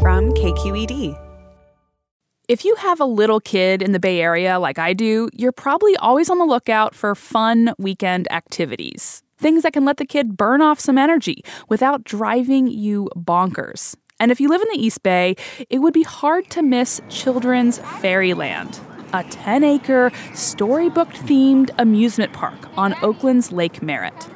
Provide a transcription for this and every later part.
From KQED. If you have a little kid in the Bay Area like I do, you're probably always on the lookout for fun weekend activities. Things that can let the kid burn off some energy without driving you bonkers. And if you live in the East Bay, it would be hard to miss Children's Fairyland, a 10-acre, storybook-themed amusement park on Oakland's Lake Merritt.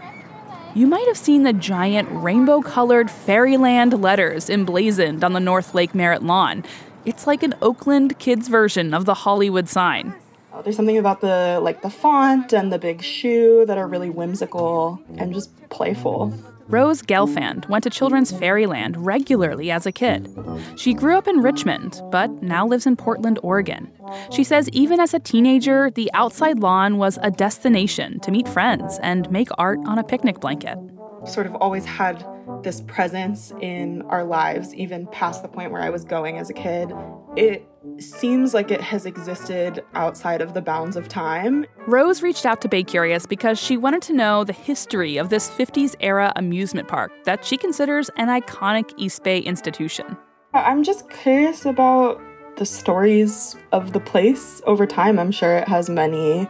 You might have seen the giant rainbow-colored Fairyland letters emblazoned on the North Lake Merritt lawn. It's like an Oakland kids version of the Hollywood sign. Oh, there's something about the font and the big shoe that are really whimsical and just playful. Rose Gelfand went to Children's Fairyland regularly as a kid. She grew up in Richmond, but now lives in Portland, Oregon. She says even as a teenager, the outside lawn was a destination to meet friends and make art on a picnic blanket. Sort of always had this presence in our lives, even past the point where I was going as a kid. It seems like it has existed outside of the bounds of time. Rose reached out to Bay Curious because she wanted to know the history of this 50s-era amusement park that she considers an iconic East Bay institution. I'm just curious about the stories of the place over time. I'm sure it has many.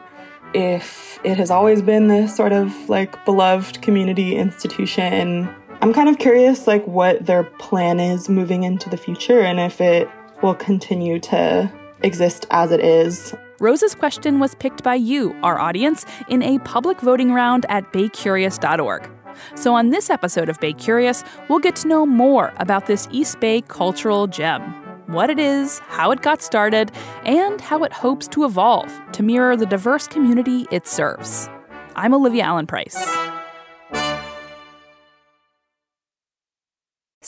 If it has always been this sort of beloved community institution, I'm kind of curious what their plan is moving into the future and if it will continue to exist as it is. Rose's question was picked by you, our audience, in a public voting round at baycurious.org. So on this episode of Bay Curious, we'll get to know more about this East Bay cultural gem. What it is, how it got started, and how it hopes to evolve to mirror the diverse community it serves. I'm Olivia Allen-Price.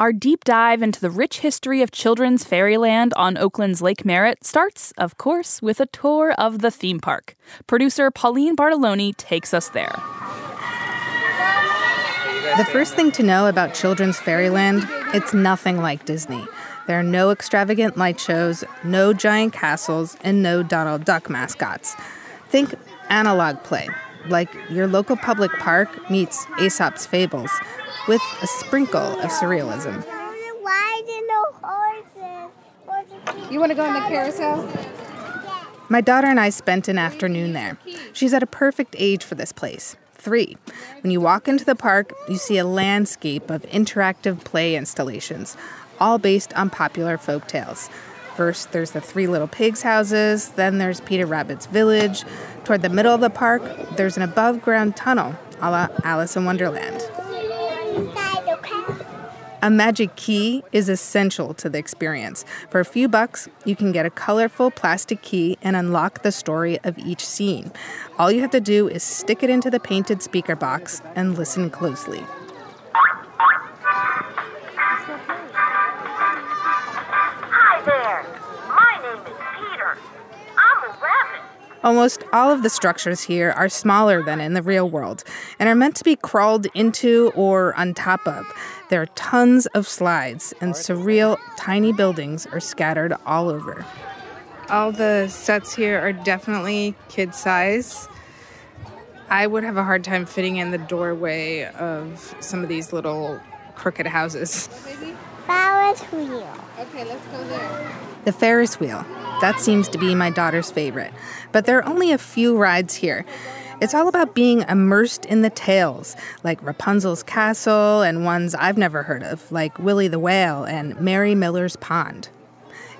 Our deep dive into the rich history of Children's Fairyland on Oakland's Lake Merritt starts, of course, with a tour of the theme park. Producer Pauline Bartolone takes us there. The first thing to know about Children's Fairyland, it's nothing like Disney. There are no extravagant light shows, no giant castles, and no Donald Duck mascots. Think analog play, like your local public park meets Aesop's Fables, with a sprinkle of surrealism. You want to go in the carousel? My daughter and I spent an afternoon there. She's at a perfect age for this place. 3. When you walk into the park, you see a landscape of interactive play installations, all based on popular folk tales. First, there's the Three Little Pigs houses, then there's Peter Rabbit's village. Toward the middle of the park, there's an above-ground tunnel, a la Alice in Wonderland. A magic key is essential to the experience. For a few bucks, you can get a colorful plastic key and unlock the story of each scene. All you have to do is stick it into the painted speaker box and listen closely. Hi there. My name is Peter. I'm a rabbit. Almost all of the structures here are smaller than in the real world and are meant to be crawled into or on top of. There are tons of slides, and surreal, tiny buildings are scattered all over. All the sets here are definitely kid size. I would have a hard time fitting in the doorway of some of these little crooked houses. Ferris wheel. Okay, let's go there. The Ferris wheel. That seems to be my daughter's favorite. But there are only a few rides here. It's all about being immersed in the tales, like Rapunzel's Castle and ones I've never heard of, like Willy the Whale and Mary Miller's Pond.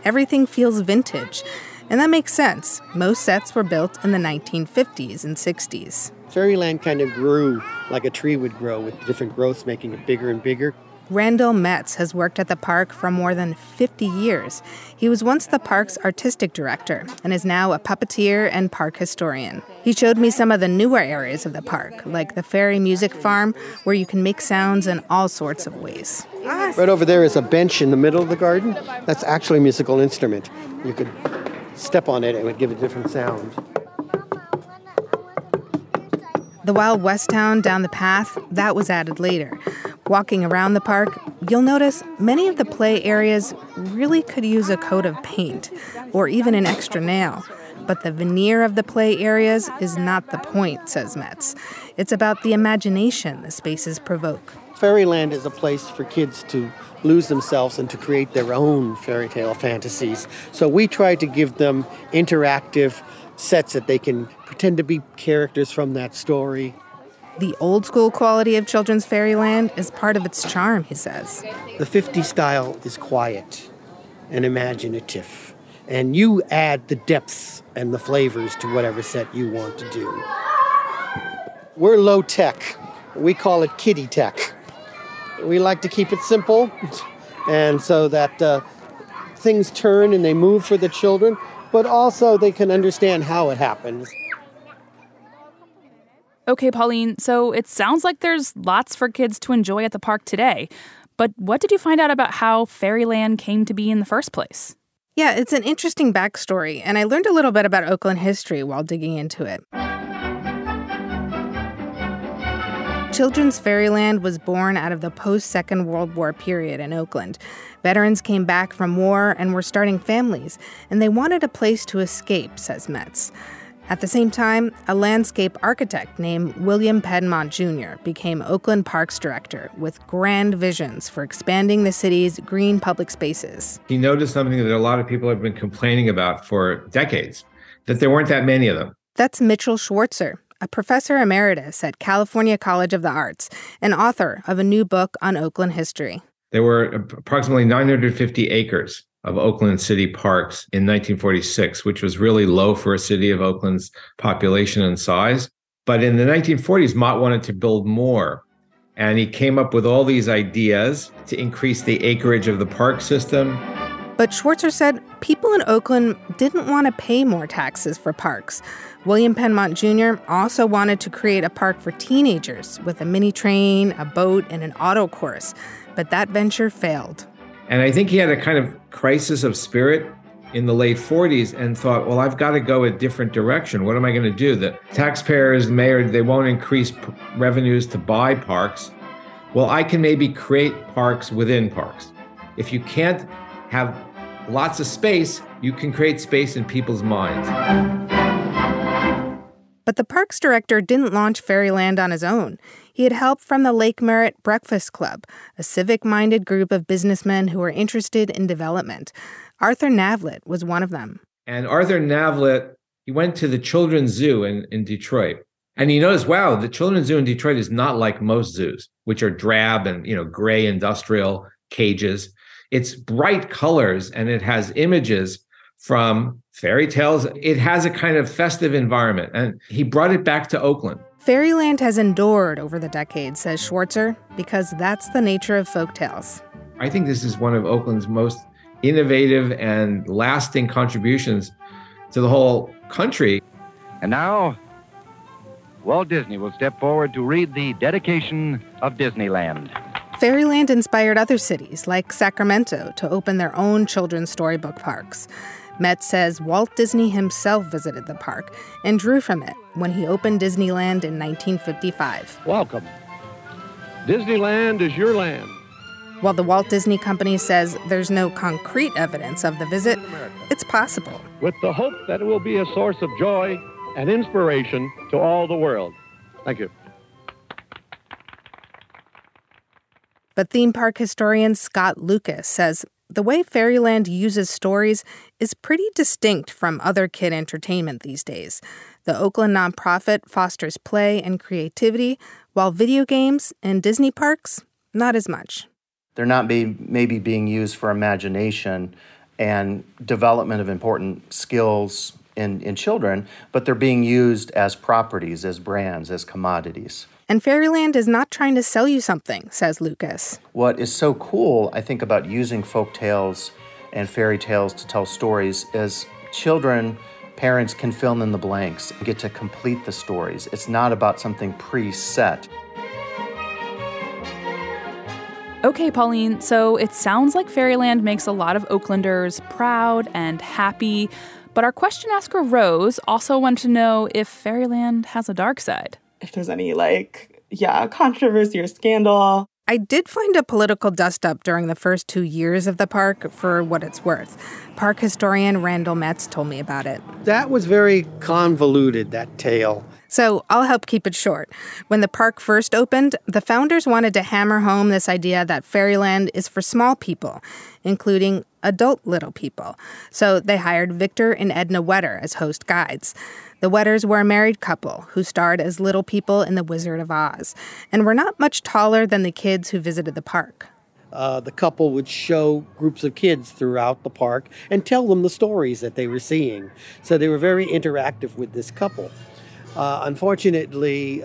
Everything feels vintage, and that makes sense. Most sets were built in the 1950s and 60s. Fairyland kind of grew like a tree would grow, with different growths making it bigger and bigger. Randall Metz has worked at the park for more than 50 years. He was once the park's artistic director and is now a puppeteer and park historian. He showed me some of the newer areas of the park, like the Fairy Music Farm, where you can make sounds in all sorts of ways. Right over there is a bench in the middle of the garden. That's actually a musical instrument. You could step on it and it would give a different sound. The Wild West Town down the path, that was added later. Walking around the park, you'll notice many of the play areas really could use a coat of paint or even an extra nail. But the veneer of the play areas is not the point, says Metz. It's about the imagination the spaces provoke. Fairyland is a place for kids to lose themselves and to create their own fairy tale fantasies. So we try to give them interactive sets that they can pretend to be characters from that story. The old-school quality of Children's Fairyland is part of its charm, he says. The 50s style is quiet and imaginative, and you add the depths and the flavors to whatever set you want to do. We're low-tech. We call it kiddie tech. We like to keep it simple, and so that things turn and they move for the children, but also they can understand how it happens. Okay, Pauline, so it sounds like there's lots for kids to enjoy at the park today. But what did you find out about how Fairyland came to be in the first place? Yeah, it's an interesting backstory, and I learned a little bit about Oakland history while digging into it. Children's Fairyland was born out of the post-Second World War period in Oakland. Veterans came back from war and were starting families, and they wanted a place to escape, says Metz. At the same time, a landscape architect named William Penn Mott Jr. became Oakland Parks director with grand visions for expanding the city's green public spaces. He noticed something that a lot of people have been complaining about for decades, that there weren't that many of them. That's Mitchell Schwarzer, a professor emeritus at California College of the Arts and author of a new book on Oakland history. There were approximately 950 acres of Oakland city parks in 1946, which was really low for a city of Oakland's population and size. But in the 1940s, Mott wanted to build more. And he came up with all these ideas to increase the acreage of the park system. But Schwarzer said people in Oakland didn't want to pay more taxes for parks. William Penn Mott Jr. also wanted to create a park for teenagers with a mini train, a boat, and an auto course. But that venture failed. And I think he had a kind of crisis of spirit in the late 40s and thought, well, I've got to go a different direction. What am I going to do? The taxpayers, the mayor, they won't increase revenues to buy parks. Well, I can maybe create parks within parks. If you can't have lots of space, you can create space in people's minds. But the parks director didn't launch Fairyland on his own. He had help from the Lake Merritt Breakfast Club, a civic-minded group of businessmen who were interested in development. Arthur Navlet was one of them. And Arthur Navlet, he went to the Children's Zoo in Detroit. And he noticed, wow, the Children's Zoo in Detroit is not like most zoos, which are drab and, gray industrial cages. It's bright colors and it has images from fairy tales. It has a kind of festive environment, and he brought it back to Oakland. Fairyland has endured over the decades, says Schwarzer, because that's the nature of folktales. I think this is one of Oakland's most innovative and lasting contributions to the whole country. And now, Walt Disney will step forward to read the dedication of Disneyland. Fairyland inspired other cities, like Sacramento, to open their own children's storybook parks. Metz says Walt Disney himself visited the park and drew from it when he opened Disneyland in 1955. Welcome. Disneyland is your land. While the Walt Disney Company says there's no concrete evidence of the visit, it's possible. With the hope that it will be a source of joy and inspiration to all the world. Thank you. But theme park historian Scott Lucas says the way Fairyland uses stories is pretty distinct from other kid entertainment these days. The Oakland nonprofit fosters play and creativity, while video games and Disney parks, not as much. They're not maybe being used for imagination and development of important skills in children, but they're being used as properties, as brands, as commodities. And Fairyland is not trying to sell you something, says Lucas. What is so cool, I think, about using folk tales and fairy tales to tell stories is children, parents can fill in the blanks and get to complete the stories. It's not about something preset. Okay, Pauline, so it sounds like Fairyland makes a lot of Oaklanders proud and happy, but our question asker Rose also wanted to know if Fairyland has a dark side. If there's any, controversy or scandal. I did find a political dust-up during the first 2 years of the park, for what it's worth. Park historian Randall Metz told me about it. That was very convoluted, that tale. So I'll help keep it short. When the park first opened, the founders wanted to hammer home this idea that Fairyland is for small people, including adult little people. So they hired Victor and Edna Wetter as host guides. The Wetters were a married couple who starred as little people in The Wizard of Oz and were not much taller than the kids who visited the park. The couple would show groups of kids throughout the park and tell them the stories that they were seeing. So they were very interactive with this couple. Unfortunately,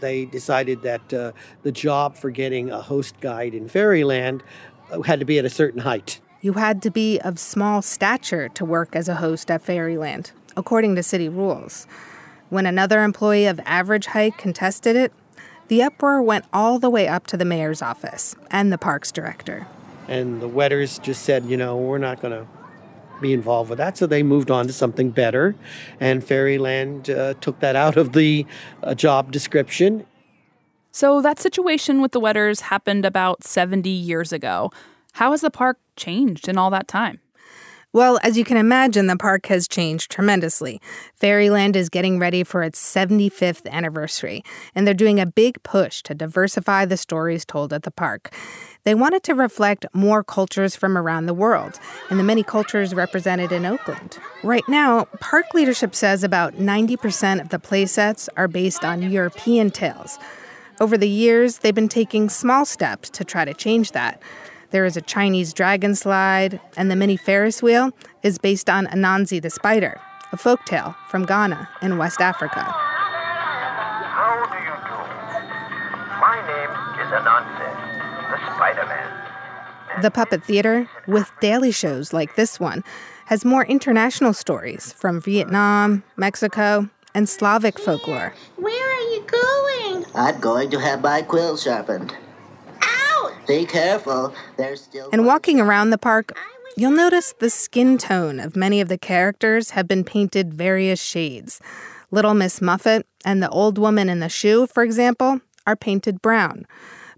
they decided that the job for getting a host guide in Fairyland had to be at a certain height. You had to be of small stature to work as a host at Fairyland, according to city rules. When another employee of average height contested it, the uproar went all the way up to the mayor's office and the parks director. And the Wetters just said, we're not going to be involved with that. So they moved on to something better. And Fairyland took that out of the job description. So that situation with the Wetters happened about 70 years ago. How has the park changed in all that time? Well, as you can imagine, the park has changed tremendously. Fairyland is getting ready for its 75th anniversary, and they're doing a big push to diversify the stories told at the park. They wanted to reflect more cultures from around the world and the many cultures represented in Oakland. Right now, park leadership says about 90% of the playsets are based on European tales. Over the years, they've been taking small steps to try to change that. There is a Chinese dragon slide, and the mini Ferris wheel is based on Anansi the Spider, a folktale from Ghana in West Africa. How do you do? My name is Anansi, the Spider-Man. The Puppet Theater, with daily shows like this one, has more international stories from Vietnam, Mexico, and Slavic folklore. Where are you going? I'm going to have my quill sharpened. Be careful, there's still... And walking around the park, you'll notice the skin tone of many of the characters have been painted various shades. Little Miss Muffet and the old woman in the shoe, for example, are painted brown.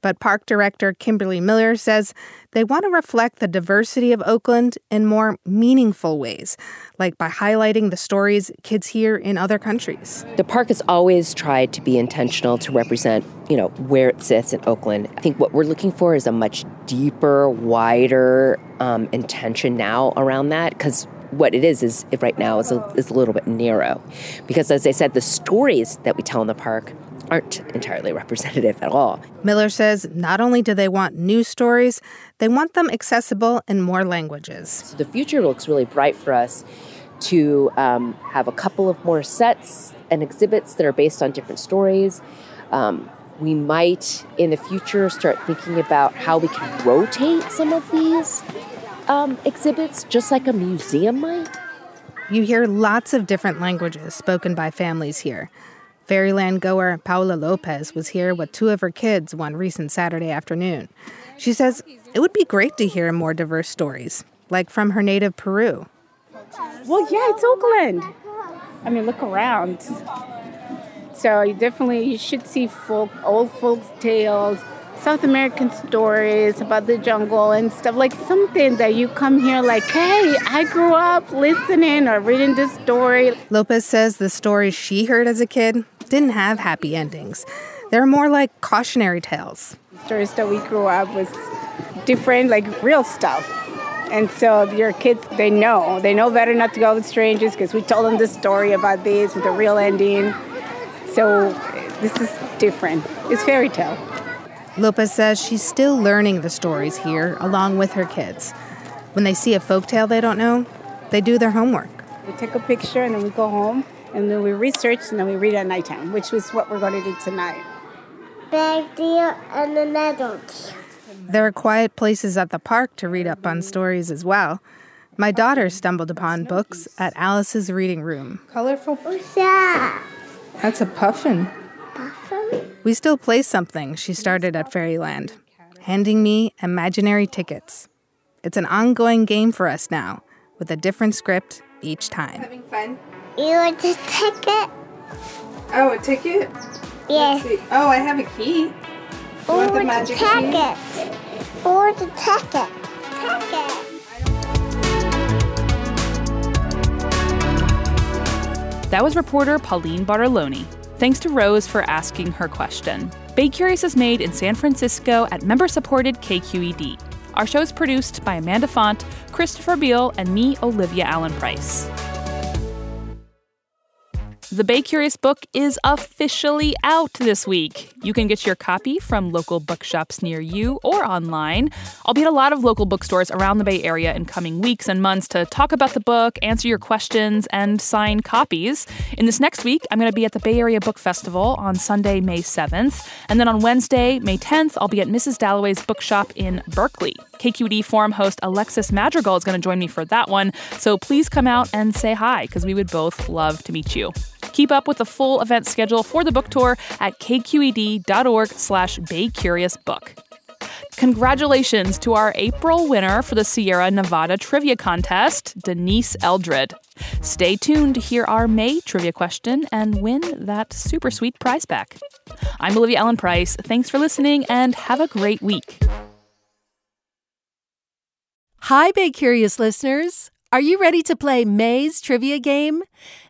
But park director Kimberly Miller says they want to reflect the diversity of Oakland in more meaningful ways, like by highlighting the stories kids hear in other countries. The park has always tried to be intentional to represent, where it sits in Oakland. I think what we're looking for is a much deeper, wider intention now around that, because what it is right now is a little bit narrow. Because as I said, the stories that we tell in the park aren't entirely representative at all. Miller says not only do they want new stories, they want them accessible in more languages. So the future looks really bright for us to have a couple of more sets and exhibits that are based on different stories. We might, in the future, start thinking about how we can rotate some of these exhibits, just like a museum might. You hear lots of different languages spoken by families here. Fairyland goer Paula Lopez was here with two of her kids one recent Saturday afternoon. She says it would be great to hear more diverse stories, like from her native Peru. Well, yeah, it's Oakland. I mean, look around. So you should see old folks' tales, South American stories about the jungle and stuff, like something that you come here like, hey, I grew up listening or reading this story. Lopez says the stories she heard as a kid didn't have happy endings. They're more like cautionary tales. The stories that we grew up with different, like real stuff. And so your kids, they know better not to go with strangers because we told them the story about this with a real ending. So this is different. It's fairy tale. Lopez says she's still learning the stories here along with her kids. When they see a folktale they don't know, they do their homework. We take a picture and then we go home and then we research and then we read at nighttime, which is what we're going to do tonight. Big deal and then I don't care. There are quiet places at the park to read up on stories as well. My daughter stumbled upon books at Alice's reading room. Colorful. What's that? That's a puffin. Puffin? We still play something she started at Fairyland, handing me imaginary tickets. It's an ongoing game for us now, with a different script each time. Having fun? You want a ticket? Oh, a ticket? Yes. Oh, I have a key. Or the magic ticket. Or the ticket. That was reporter Pauline Bartolone. Thanks to Rose for asking her question. Bay Curious is made in San Francisco at member-supported KQED. Our show is produced by Amanda Font, Christopher Beal, and me, Olivia Allen-Price. The Bay Curious book is officially out this week. You can get your copy from local bookshops near you or online. I'll be at a lot of local bookstores around the Bay Area in coming weeks and months to talk about the book, answer your questions, and sign copies. In this next week, I'm going to be at the Bay Area Book Festival on Sunday, May 7th. And then on Wednesday, May 10th, I'll be at Mrs. Dalloway's bookshop in Berkeley. KQED Forum host Alexis Madrigal is going to join me for that one. So please come out and say hi, because we would both love to meet you. Keep up with the full event schedule for the book tour at kqed.org/Bay Curious Book. Congratulations to our April winner for the Sierra Nevada Trivia Contest, Denise Eldred. Stay tuned to hear our May trivia question and win that super sweet prize pack. I'm Olivia Ellen Price. Thanks for listening and have a great week. Hi, Bay Curious listeners. Are you ready to play May's trivia game?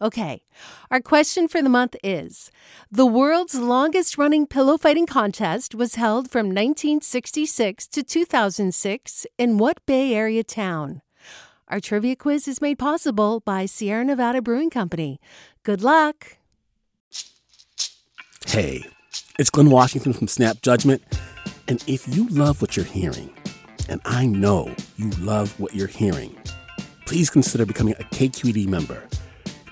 Okay, our question for the month is, the world's longest-running pillow fighting contest was held from 1966 to 2006 in what Bay Area town? Our trivia quiz is made possible by Sierra Nevada Brewing Company. Good luck. Hey, it's Glenn Washington from Snap Judgment. And if you love what you're hearing, and I know you love what you're hearing, please consider becoming a KQED member.